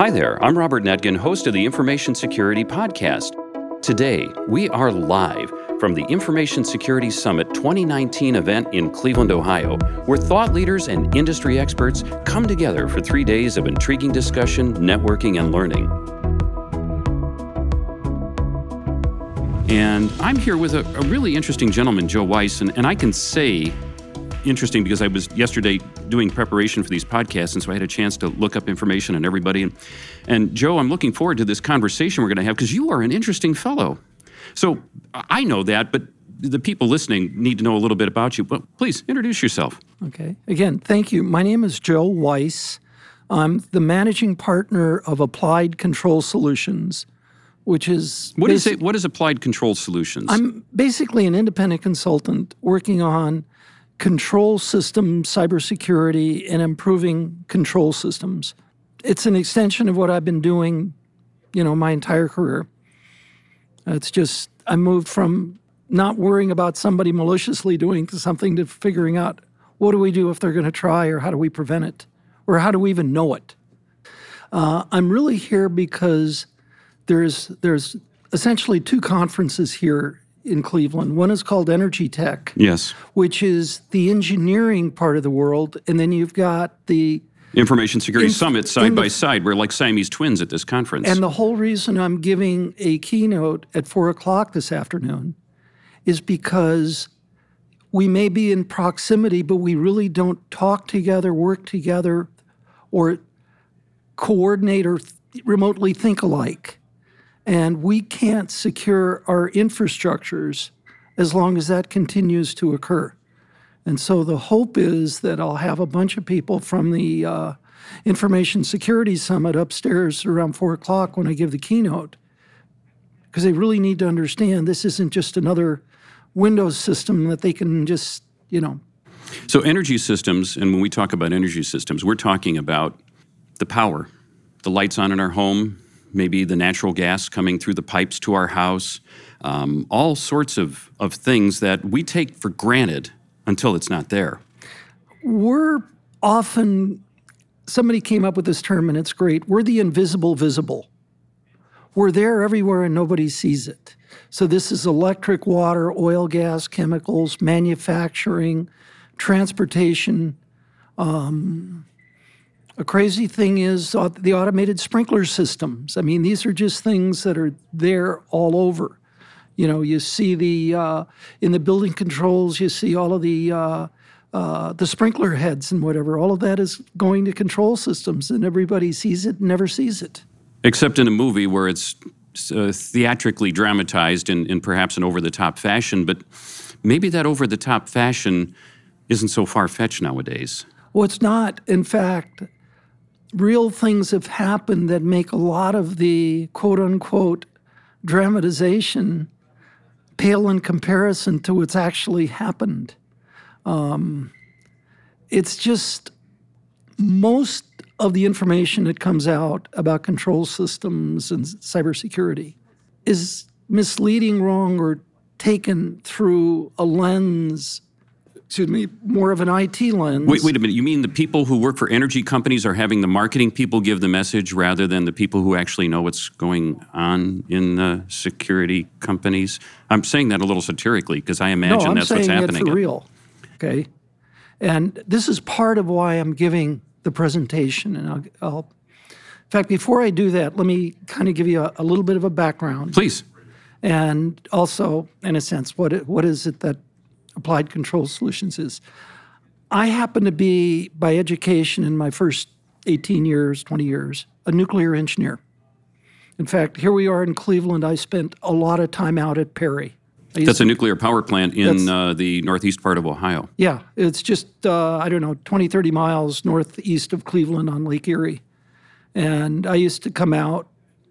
Hi there, I'm Robert Netgen, host of the Information Security Podcast. Today, we are live from the Information Security Summit 2019 event in Cleveland, Ohio, where thought leaders and industry experts come together for 3 days of intriguing discussion, networking, and learning. And I'm here with a really interesting gentleman, Joe Weiss, and I can say interesting because I was yesterday doing preparation for these podcasts, and so I had a chance to look up information on everybody. And Joe, I'm looking forward to this conversation we're going to have because you are an interesting fellow. So I know that, but the people listening need to know a little bit about you. But please, introduce yourself. Okay. Again, thank you. My name is Joe Weiss. I'm the managing partner of Applied Control Solutions, which is... What is Applied Control Solutions? I'm basically an independent consultant working on control system cybersecurity and improving control systems. It's an extension of what I've been doing, my entire career. It's just I moved from not worrying about somebody maliciously doing something to figuring out what do we do if they're going to try, or how do we prevent it, or how do we even know it. I'm really here because there's essentially two conferences here in Cleveland. One is called Energy Tech, yes, which is the engineering part of the world, and then you've got the Information Security Summit side by side. We're like Siamese twins at this conference. And the whole reason I'm giving a keynote at 4:00 this afternoon is because we may be in proximity, but we really don't talk together, work together, or coordinate or remotely think alike. And we can't secure our infrastructures as long as that continues to occur. And so the hope is that I'll have a bunch of people from the Information Security Summit upstairs around 4:00 when I give the keynote, because they really need to understand this isn't just another Windows system that they can just, So energy systems, and when we talk about energy systems, we're talking about the power, the lights on in our home, maybe the natural gas coming through the pipes to our house, all sorts of things that we take for granted until it's not there. Somebody came up with this term, and it's great. We're the invisible visible. We're there everywhere, and nobody sees it. So this is electric, water, oil, gas, chemicals, manufacturing, transportation. A crazy thing is the automated sprinkler systems. I mean, these are just things that are there all over. You see in the building controls, you see all of the sprinkler heads and whatever. All of that is going to control systems, and everybody sees it, never sees it. Except in a movie where it's theatrically dramatized in perhaps an over-the-top fashion, but maybe that over-the-top fashion isn't so far-fetched nowadays. Well, it's not. In fact, real things have happened that make a lot of the quote-unquote dramatization pale in comparison to what's actually happened. It's just most of the information that comes out about control systems and cybersecurity is misleading, wrong, or taken through a lens, more of an IT lens. Wait a minute. You mean the people who work for energy companies are having the marketing people give the message rather than the people who actually know what's going on in the security companies? I'm saying that a little satirically because I imagine that's what's happening. No, I'm saying it's real. Okay. And this is part of why I'm giving the presentation. And I'll in fact, before I do that, let me kind of give you a little bit of a background. Please. And also, in a sense, what is it that Applied Control Solutions is. I happen to be, by education in my first 18 years, 20 years, a nuclear engineer. In fact, here we are in Cleveland. I spent a lot of time out at Perry. That's a nuclear power plant in the northeast part of Ohio. Yeah. It's just, 20, 30 miles northeast of Cleveland on Lake Erie. And I used to come out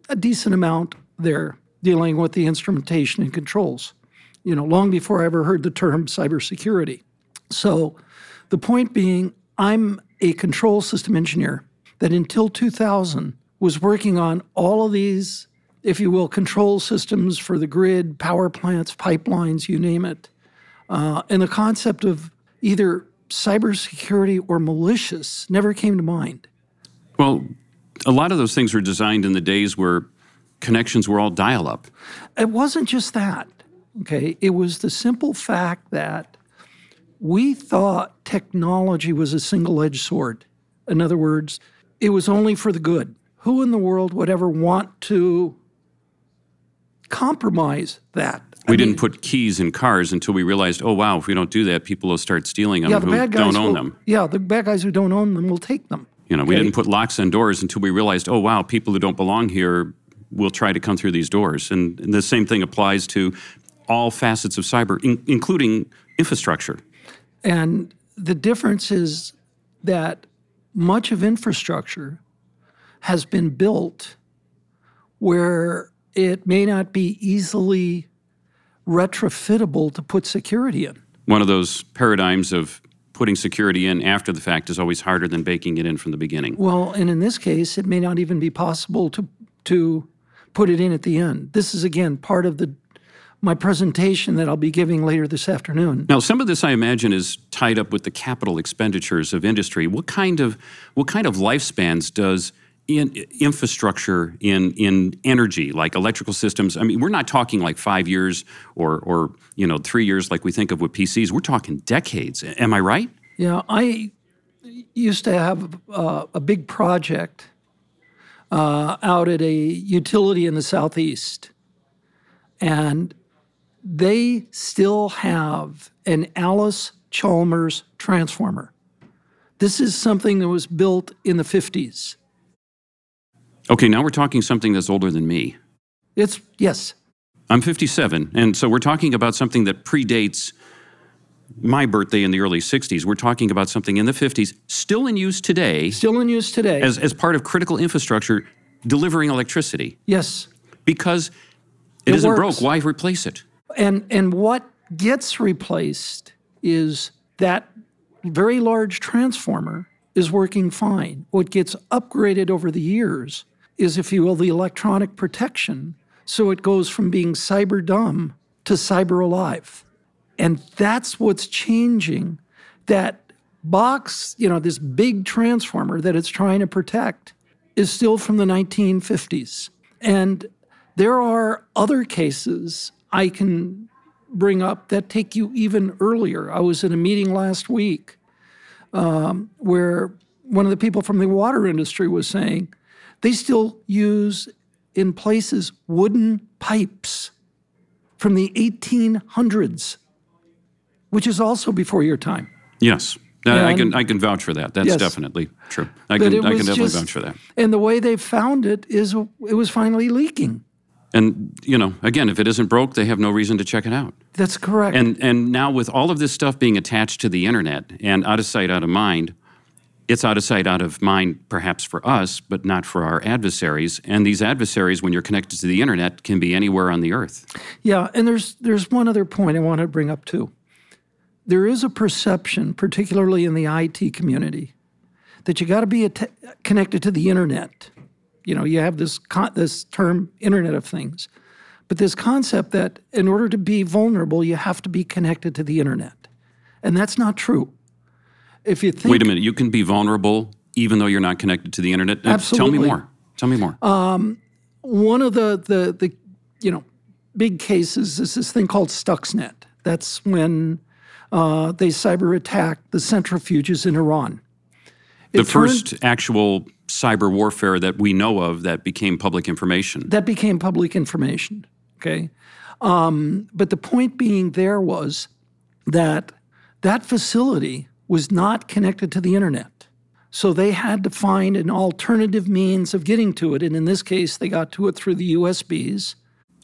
a decent amount there dealing with the instrumentation and controls. Long before I ever heard the term cybersecurity. So the point being, I'm a control system engineer that until 2000 was working on all of these, if you will, control systems for the grid, power plants, pipelines, you name it. And the concept of either cybersecurity or malicious never came to mind. Well, a lot of those things were designed in the days where connections were all dial-up. It wasn't just that, okay? It was the simple fact that we thought technology was a single-edged sword. In other words, it was only for the good. Who in the world would ever want to compromise that? We didn't put keys in cars until we realized, oh, wow, if we don't do that, people will start stealing them who don't own them. Yeah, the bad guys who don't own them will take them. You know, okay. We didn't put locks on doors until we realized, oh, wow, people who don't belong here will try to come through these doors. And the same thing applies to all facets of cyber, including infrastructure. And the difference is that much of infrastructure has been built where it may not be easily retrofitable to put security in. One of those paradigms of putting security in after the fact is always harder than baking it in from the beginning. Well, and in this case, it may not even be possible to put it in at the end. This is, again, part of my presentation that I'll be giving later this afternoon. Now, some of this, I imagine, is tied up with the capital expenditures of industry. What kind of lifespans does infrastructure in energy, like electrical systems? I mean, we're not talking like 5 years or 3 years like we think of with PCs. We're talking decades. Am I right? Yeah, I used to have a big project out at a utility in the Southeast, and they still have an Alice Chalmers transformer. This is something that was built in the 50s. Okay, now we're talking something that's older than me. Yes. I'm 57, and so we're talking about something that predates my birthday in the early 60s. We're talking about something in the 50s, still in use today. Still in use today. As part of critical infrastructure, delivering electricity. Yes. Because it isn't broke, why replace it? And what gets replaced is that very large transformer is working fine. What gets upgraded over the years is, if you will, the electronic protection, so it goes from being cyber dumb to cyber alive. And that's what's changing. That box, this big transformer that it's trying to protect is still from the 1950s. And there are other cases I can bring up that take you even earlier. I was in a meeting last week where one of the people from the water industry was saying they still use, in places, wooden pipes from the 1800s, which is also before your time. Yes. I can vouch for that. That's definitely true. I can definitely vouch for that. And the way they found it is it was finally leaking. And, again, if it isn't broke, they have no reason to check it out. That's correct. And now with all of this stuff being attached to the internet and out of sight, out of mind, it's out of sight, out of mind perhaps for us, but not for our adversaries. And these adversaries, when you're connected to the internet, can be anywhere on the earth. Yeah, and there's one other point I want to bring up too. There is a perception, particularly in the IT community, that you got to be connected to the internet. You have this term, Internet of Things, but this concept that in order to be vulnerable, you have to be connected to the internet. And that's not true. If you think— Wait a minute. You can be vulnerable even though you're not connected to the internet? Absolutely. Tell me more. One of the big cases is this thing called Stuxnet. That's when they cyber attacked the centrifuges in Iran. The first actual cyber warfare that we know of that became public information. Okay? But the point being there was that facility was not connected to the internet. So they had to find an alternative means of getting to it. And in this case, they got to it through the USBs.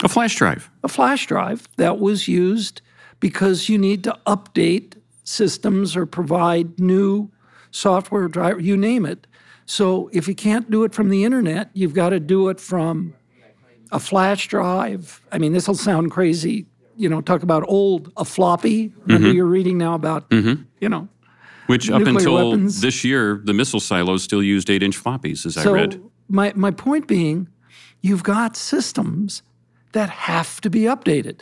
A flash drive. A flash drive that was used because you need to update systems or provide new software driver, you name it. So if you can't do it from the internet, you've got to do it from a flash drive. I mean, this will sound crazy, talk about a floppy. Remember you're reading now about, Which up until weapons. This year, the missile silos still used 8-inch floppies, as I read. So my point being, you've got systems that have to be updated,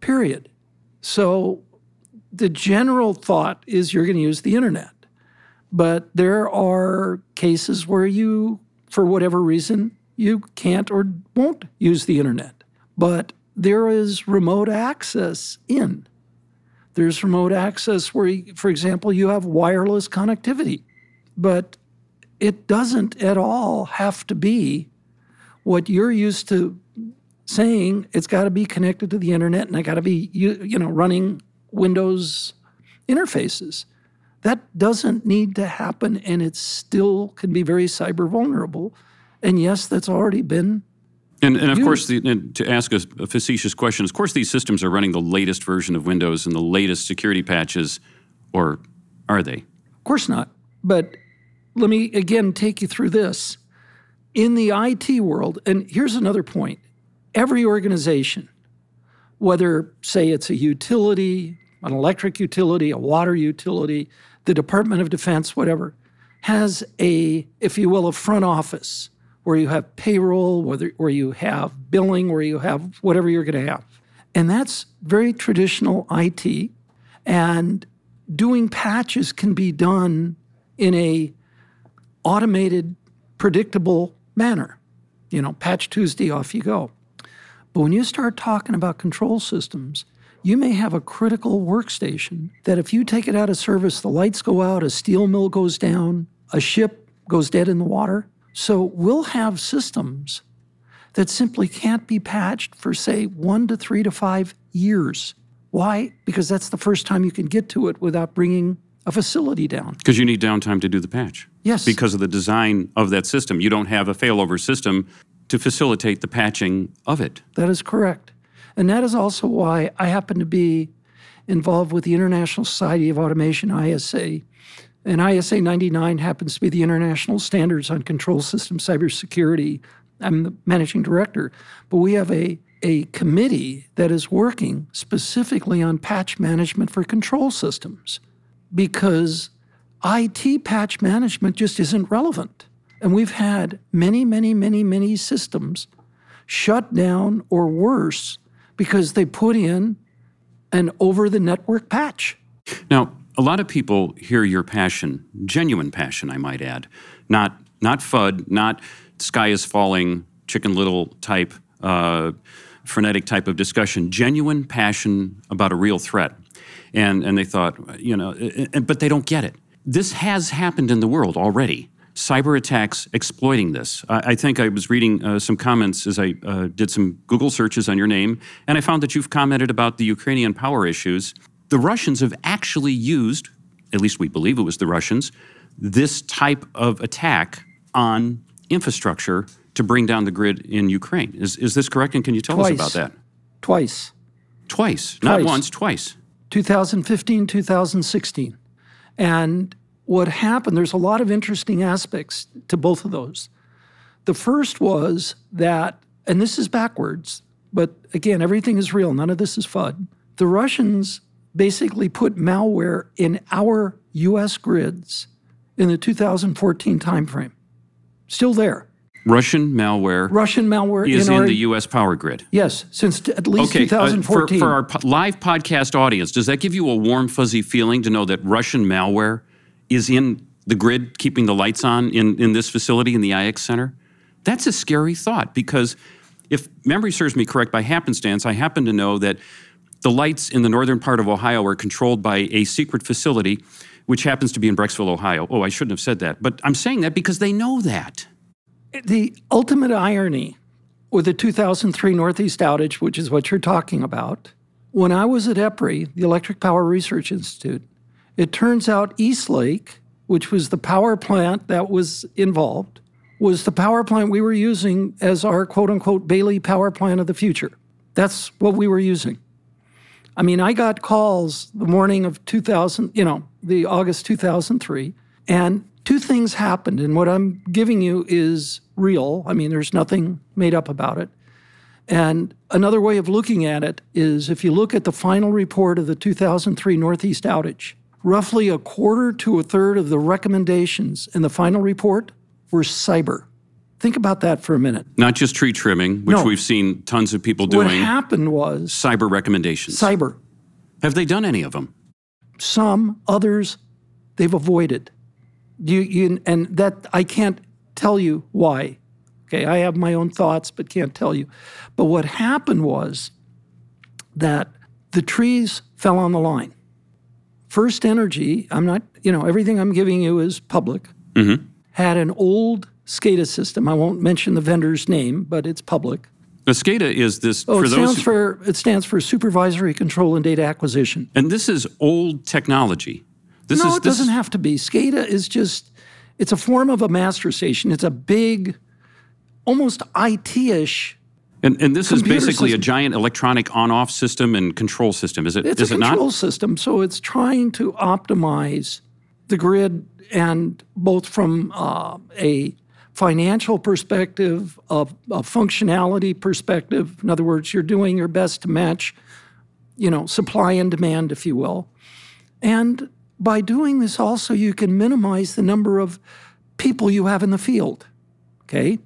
period. So the general thought is you're going to use the internet. But there are cases where you for whatever reason, you can't or won't use the internet. But there is remote access in. There's remote access where, for example, you have wireless connectivity. But it doesn't at all have to be what you're used to saying. It's got to be connected to the internet and I got to be, running Windows interfaces. That doesn't need to happen, and it still can be very cyber vulnerable. And yes, that's already been And of course, to ask a facetious question, of course these systems are running the latest version of Windows and the latest security patches, or are they? Of course not. But let me, again, take you through this. In the IT world, and here's another point. Every organization, whether, say, it's a utility, an electric utility, a water utility, the Department of Defense, whatever, has a, if you will, a front office where you have payroll, where you have billing, where you have whatever you're going to have. And that's very traditional IT. And doing patches can be done in a automated, predictable manner. Patch Tuesday, off you go. But when you start talking about control systems, you may have a critical workstation that if you take it out of service, the lights go out, a steel mill goes down, a ship goes dead in the water. So we'll have systems that simply can't be patched for, say, 1 to 3 to 5 years. Why? Because that's the first time you can get to it without bringing a facility down. Because you need downtime to do the patch. Yes. Because of the design of that system. You don't have a failover system to facilitate the patching of it. That is correct. And that is also why I happen to be involved with the International Society of Automation, ISA. And ISA 99 happens to be the International Standards on Control System Cybersecurity. I'm the managing director. But we have a committee that is working specifically on patch management for control systems, because IT patch management just isn't relevant. And we've had many, many, many, many systems shut down or worse because they put in an over-the-network patch. Now, a lot of people hear your passion, genuine passion, I might add, not FUD, not sky is falling, Chicken Little type, frenetic type of discussion, genuine passion about a real threat. And they thought, but they don't get it. This has happened in the world already. Cyber attacks exploiting this. I think I was reading some comments as I did some Google searches on your name, and I found that you've commented about the Ukrainian power issues. The Russians have actually used, at least we believe it was the Russians, this type of attack on infrastructure to bring down the grid in Ukraine. Is this correct, and can you tell us about that? Twice. Not once, twice. 2015, 2016. And what happened, there's a lot of interesting aspects to both of those. The first was that, and this is backwards, but again, everything is real. None of this is FUD. The Russians basically put malware in our U.S. grids in the 2014 timeframe. Still there. Russian malware is in the U.S. power grid. Yes, since at least 2014. For our live podcast audience, does that give you a warm, fuzzy feeling to know that Russian malware is in the grid, keeping the lights on in this facility in the IX Center? That's a scary thought, because if memory serves me correct, by happenstance, I happen to know that the lights in the northern part of Ohio are controlled by a secret facility, which happens to be in Brecksville, Ohio. Oh, I shouldn't have said that, but I'm saying that because they know that. The ultimate irony with the 2003 Northeast outage, which is what you're talking about, when I was at EPRI, the Electric Power Research Institute, it turns out Eastlake, which was the power plant that was involved, was the power plant we were using as our quote-unquote Bailey power plant of the future. That's what we were using. I mean, I got calls the morning of the August 2003, and two things happened, and what I'm giving you is real. I mean, there's nothing made up about it. And another way of looking at it is if you look at the final report of the 2003 Northeast outage, roughly a quarter to a third of the recommendations in the final report were cyber. Think about that for a minute. Not just tree trimming, which we've seen tons of people doing. What happened was cyber recommendations. Cyber. Have they done any of them? Some, others, they've avoided. And that I can't tell you why. Okay, I have my own thoughts, but can't tell you. But what happened was that the trees fell on the line. First Energy, I'm not, everything I'm giving you is public, had an old SCADA system. I won't mention the vendor's name, but it's public. Now, SCADA is this... It stands for Supervisory Control and Data Acquisition. And this is old technology. It doesn't have to be. SCADA is just... It's a form of a master station. It's a big, almost IT-ish... And this is basically a giant electronic on-off system and control system, is it? It's a control system, so it's trying to optimize the grid, and both from a financial perspective, a functionality perspective. In other words, you're doing your best to match, supply and demand, if you will. And by doing this also, you can minimize the number of people you have in the field, okay?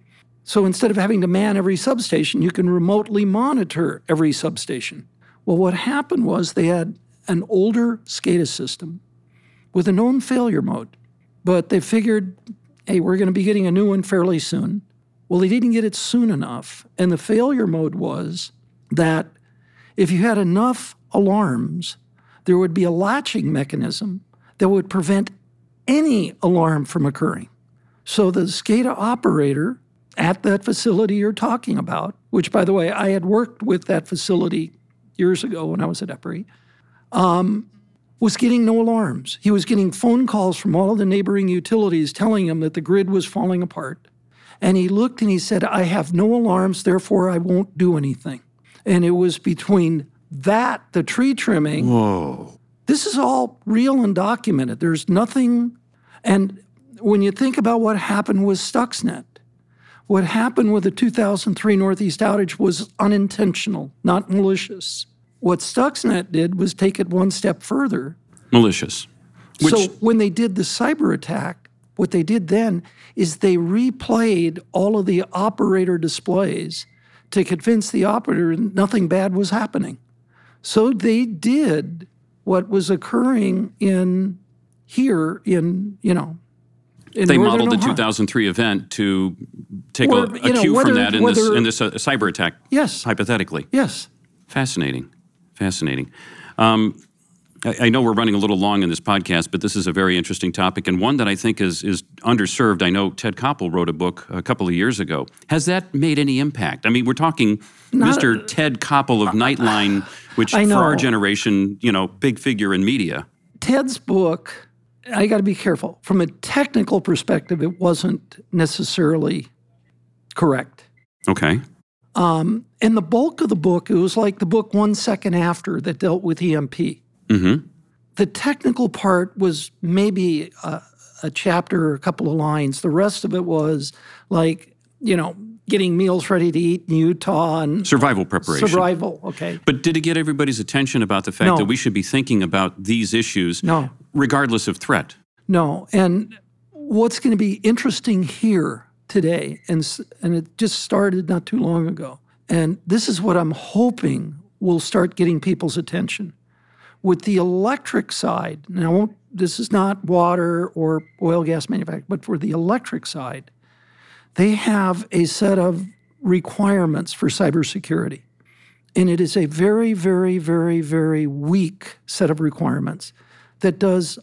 So instead of having to man every substation, you can remotely monitor every substation. Well, what happened was they had an older SCADA system with a known failure mode, but they figured, hey, we're going to be getting a new one fairly soon. Well, they didn't get it soon enough, and the failure mode was that if you had enough alarms, there would be a latching mechanism that would prevent any alarm from occurring. So the SCADA operator at that facility you're talking about, which, by the way, I had worked with that facility years ago when I was at EPRI, was getting no alarms. He was getting phone calls from all of the neighboring utilities telling him that the grid was falling apart. And he looked and he said, I have no alarms, therefore I won't do anything. And it was between that, the tree trimming. Whoa. This is all real and documented. There's nothing. And when you think about what happened with Stuxnet, what happened with the 2003 Northeast outage was unintentional, not malicious. What Stuxnet did was take it one step further. Malicious. So when they did the cyber attack, what they did then is they replayed all of the operator displays to convince the operator nothing bad was happening. So they did what was occurring They modeled the 2003 event to take a cue from that in this cyber attack. Yes, hypothetically. Yes. Fascinating. I know we're running a little long in this podcast, but this is a very interesting topic and one that I think is underserved. I know Ted Koppel wrote a book a couple of years ago. Has that made any impact? I mean, we're talking Mr. Ted Koppel of Nightline, which for our generation, big figure in media. Ted's book. I got to be careful. From a technical perspective, it wasn't necessarily correct. Okay. And the bulk of the book, it was like the book 1 second after that dealt with EMP. Mm-hmm. The technical part was maybe a chapter or a couple of lines. The rest of it was like, getting meals ready to eat in Utah and... Survival preparation. Survival, okay. But did it get everybody's attention about the fact that we should be thinking about these issues regardless of threat? No. And what's going to be interesting here today, and it just started not too long ago, and this is what I'm hoping will start getting people's attention. With the electric side, this is not water or oil, gas manufacturing, but for the electric side, they have a set of requirements for cybersecurity. And it is a very, very, very, very weak set of requirements that does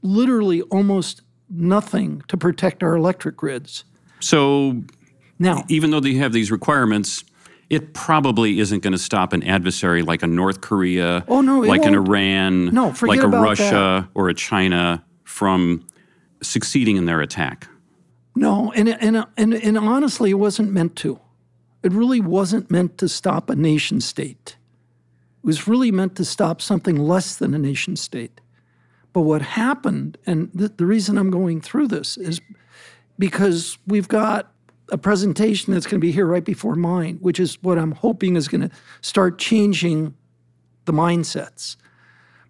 literally almost nothing to protect our electric grids. So now, even though they have these requirements, it probably isn't going to stop an adversary like a North Korea, an Iran, like a Russia or a China from succeeding in their attack. No, and honestly, it wasn't meant to. It really wasn't meant to stop a nation state. It was really meant to stop something less than a nation state. But what happened, and the reason I'm going through this is because we've got a presentation that's going to be here right before mine, which is what I'm hoping is going to start changing the mindsets.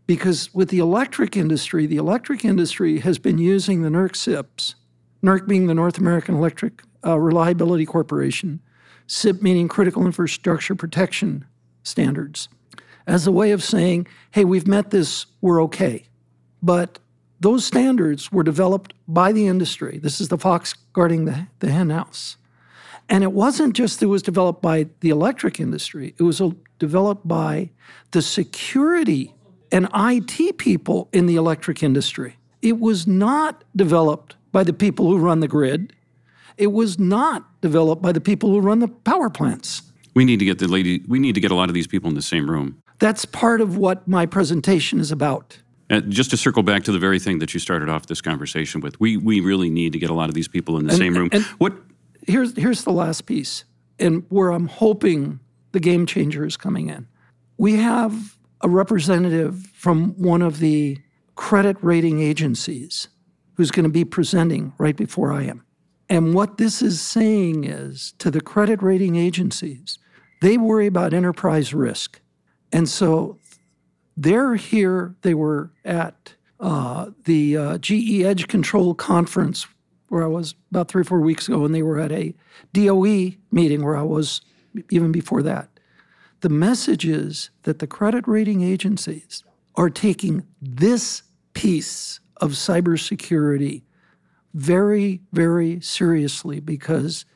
Because with the electric industry has been using the NERC SIPs, NERC being the North American Electric Reliability Corporation, SIP meaning Critical Infrastructure Protection Standards, as a way of saying, hey, we've met this, we're okay. But Those standards were developed by the industry. This is the fox guarding the hen house. And it wasn't just that it was developed by the electric industry. It was developed by the security and IT people in the electric industry. It was not developed by the people who run the grid. It was not developed by the people who run the power plants. We need to get a lot of these people in the same room. That's part of what my presentation is about. Just to circle back to the very thing that you started off this conversation with, we really need to get a lot of these people in the same room. Here's the last piece, and where I'm hoping the game changer is coming in. We have a representative from one of the credit rating agencies who's going to be presenting right before I am. And what this is saying is, to the credit rating agencies, they worry about enterprise risk. And so they're here, they were at the GE Edge Control Conference where I was about 3 or 4 weeks ago, and they were at a DOE meeting where I was even before that. The message is that the credit rating agencies are taking this piece of cybersecurity very, very seriously, because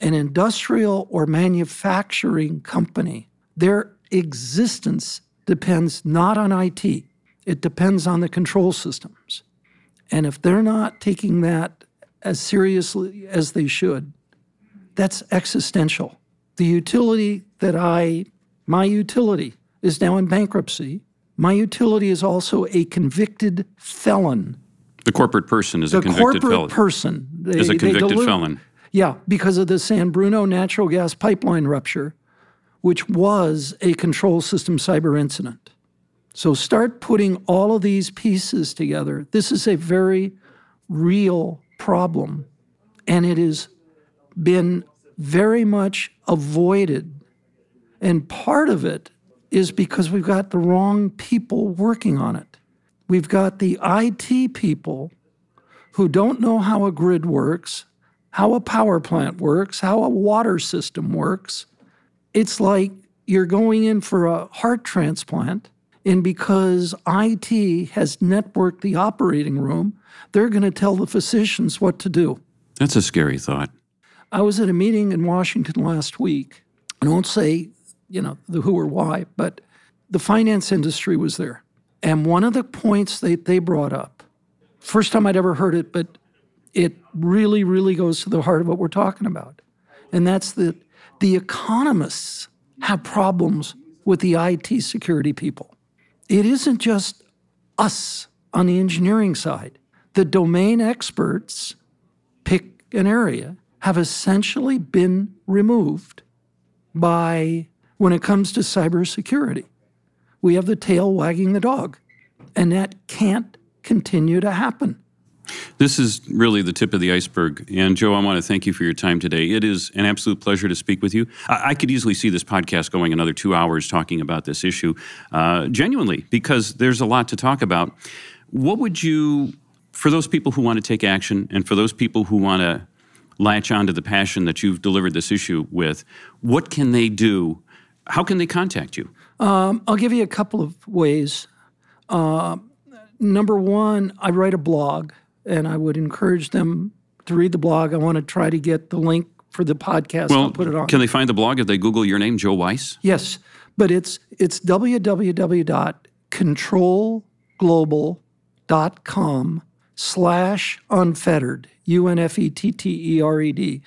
an industrial or manufacturing company, their existence depends not on IT. It depends on the control systems. And if they're not taking that as seriously as they should, that's existential. The utility that my utility is now in bankruptcy. My utility is also a convicted felon. The corporate person is a convicted felon. The corporate person is a convicted felon. Yeah, because of the San Bruno natural gas pipeline rupture, which was a control system cyber incident. So start putting all of these pieces together. This is a very real problem, and it has been very much avoided. And part of it is because we've got the wrong people working on it. We've got the IT people who don't know how a grid works, how a power plant works, how a water system works. It's like you're going in for a heart transplant, and because IT has networked the operating room, they're going to tell the physicians what to do. That's a scary thought. I was at a meeting in Washington last week. I won't say, the who or why, but the finance industry was there. And one of the points that they brought up, first time I'd ever heard it, but it really, really goes to the heart of what we're talking about. And that's that the economists have problems with the IT security people. It isn't just us on the engineering side. The domain experts, pick an area, have essentially been removed by, when it comes to cybersecurity. We have the tail wagging the dog, and that can't continue to happen. This is really the tip of the iceberg. And Joe, I want to thank you for your time today. It is an absolute pleasure to speak with you. I could easily see this podcast going another 2 hours talking about this issue, genuinely, because there's a lot to talk about. What would you, for those people who want to take action and for those people who want to latch onto the passion that you've delivered this issue with, what can they do? How can they contact you? I'll give you a couple of ways. Number one, I write a blog, and I would encourage them to read the blog. I want to try to get the link for the podcast. Well, I'll put it on. Can they find the blog if they Google your name, Joe Weiss? Yes, but it's www.controlglobal.com/unfettered, UNFETTERED.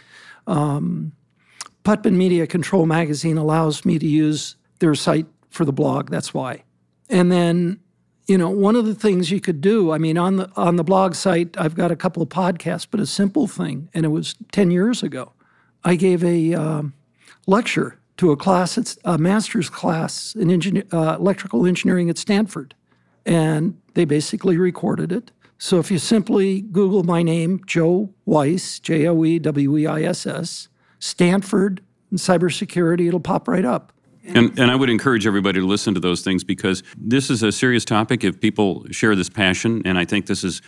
Putman Media Control Magazine allows me to use their site for the blog, that's why. And then, one of the things you could do, on the blog site, I've got a couple of podcasts, but a simple thing, and it was 10 years ago, I gave a lecture to a class, it's a master's class in electrical engineering at Stanford, and they basically recorded it. So if you simply Google my name, Joe Weiss, Joeweiss, Stanford and cybersecurity, it'll pop right up. And I would encourage everybody to listen to those things, because this is a serious topic if people share this passion. And I think this is,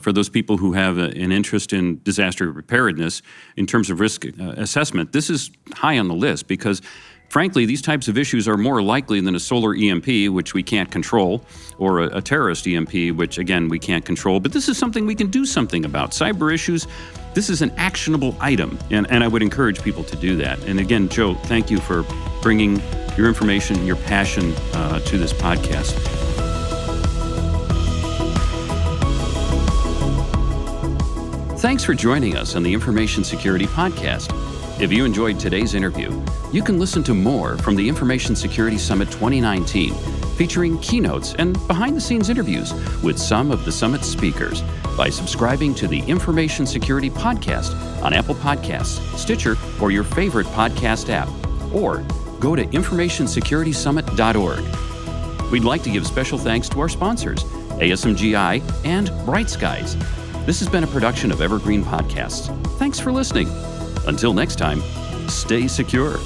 for those people who have an interest in disaster preparedness in terms of risk assessment, this is high on the list, because Frankly, these types of issues are more likely than a solar EMP, which we can't control, or a terrorist EMP, which, again, we can't control. But this is something we can do something about. Cyber issues, this is an actionable item, and I would encourage people to do that. And again, Joe, thank you for bringing your information and your passion to this podcast. Thanks for joining us on the Information Security Podcast. If you enjoyed today's interview, you can listen to more from the Information Security Summit 2019, featuring keynotes and behind-the-scenes interviews with some of the summit's speakers by subscribing to the Information Security Podcast on Apple Podcasts, Stitcher, or your favorite podcast app, or go to informationsecuritysummit.org. We'd like to give special thanks to our sponsors, ASMGI and Bright Skies. This has been a production of Evergreen Podcasts. Thanks for listening. Until next time, stay secure.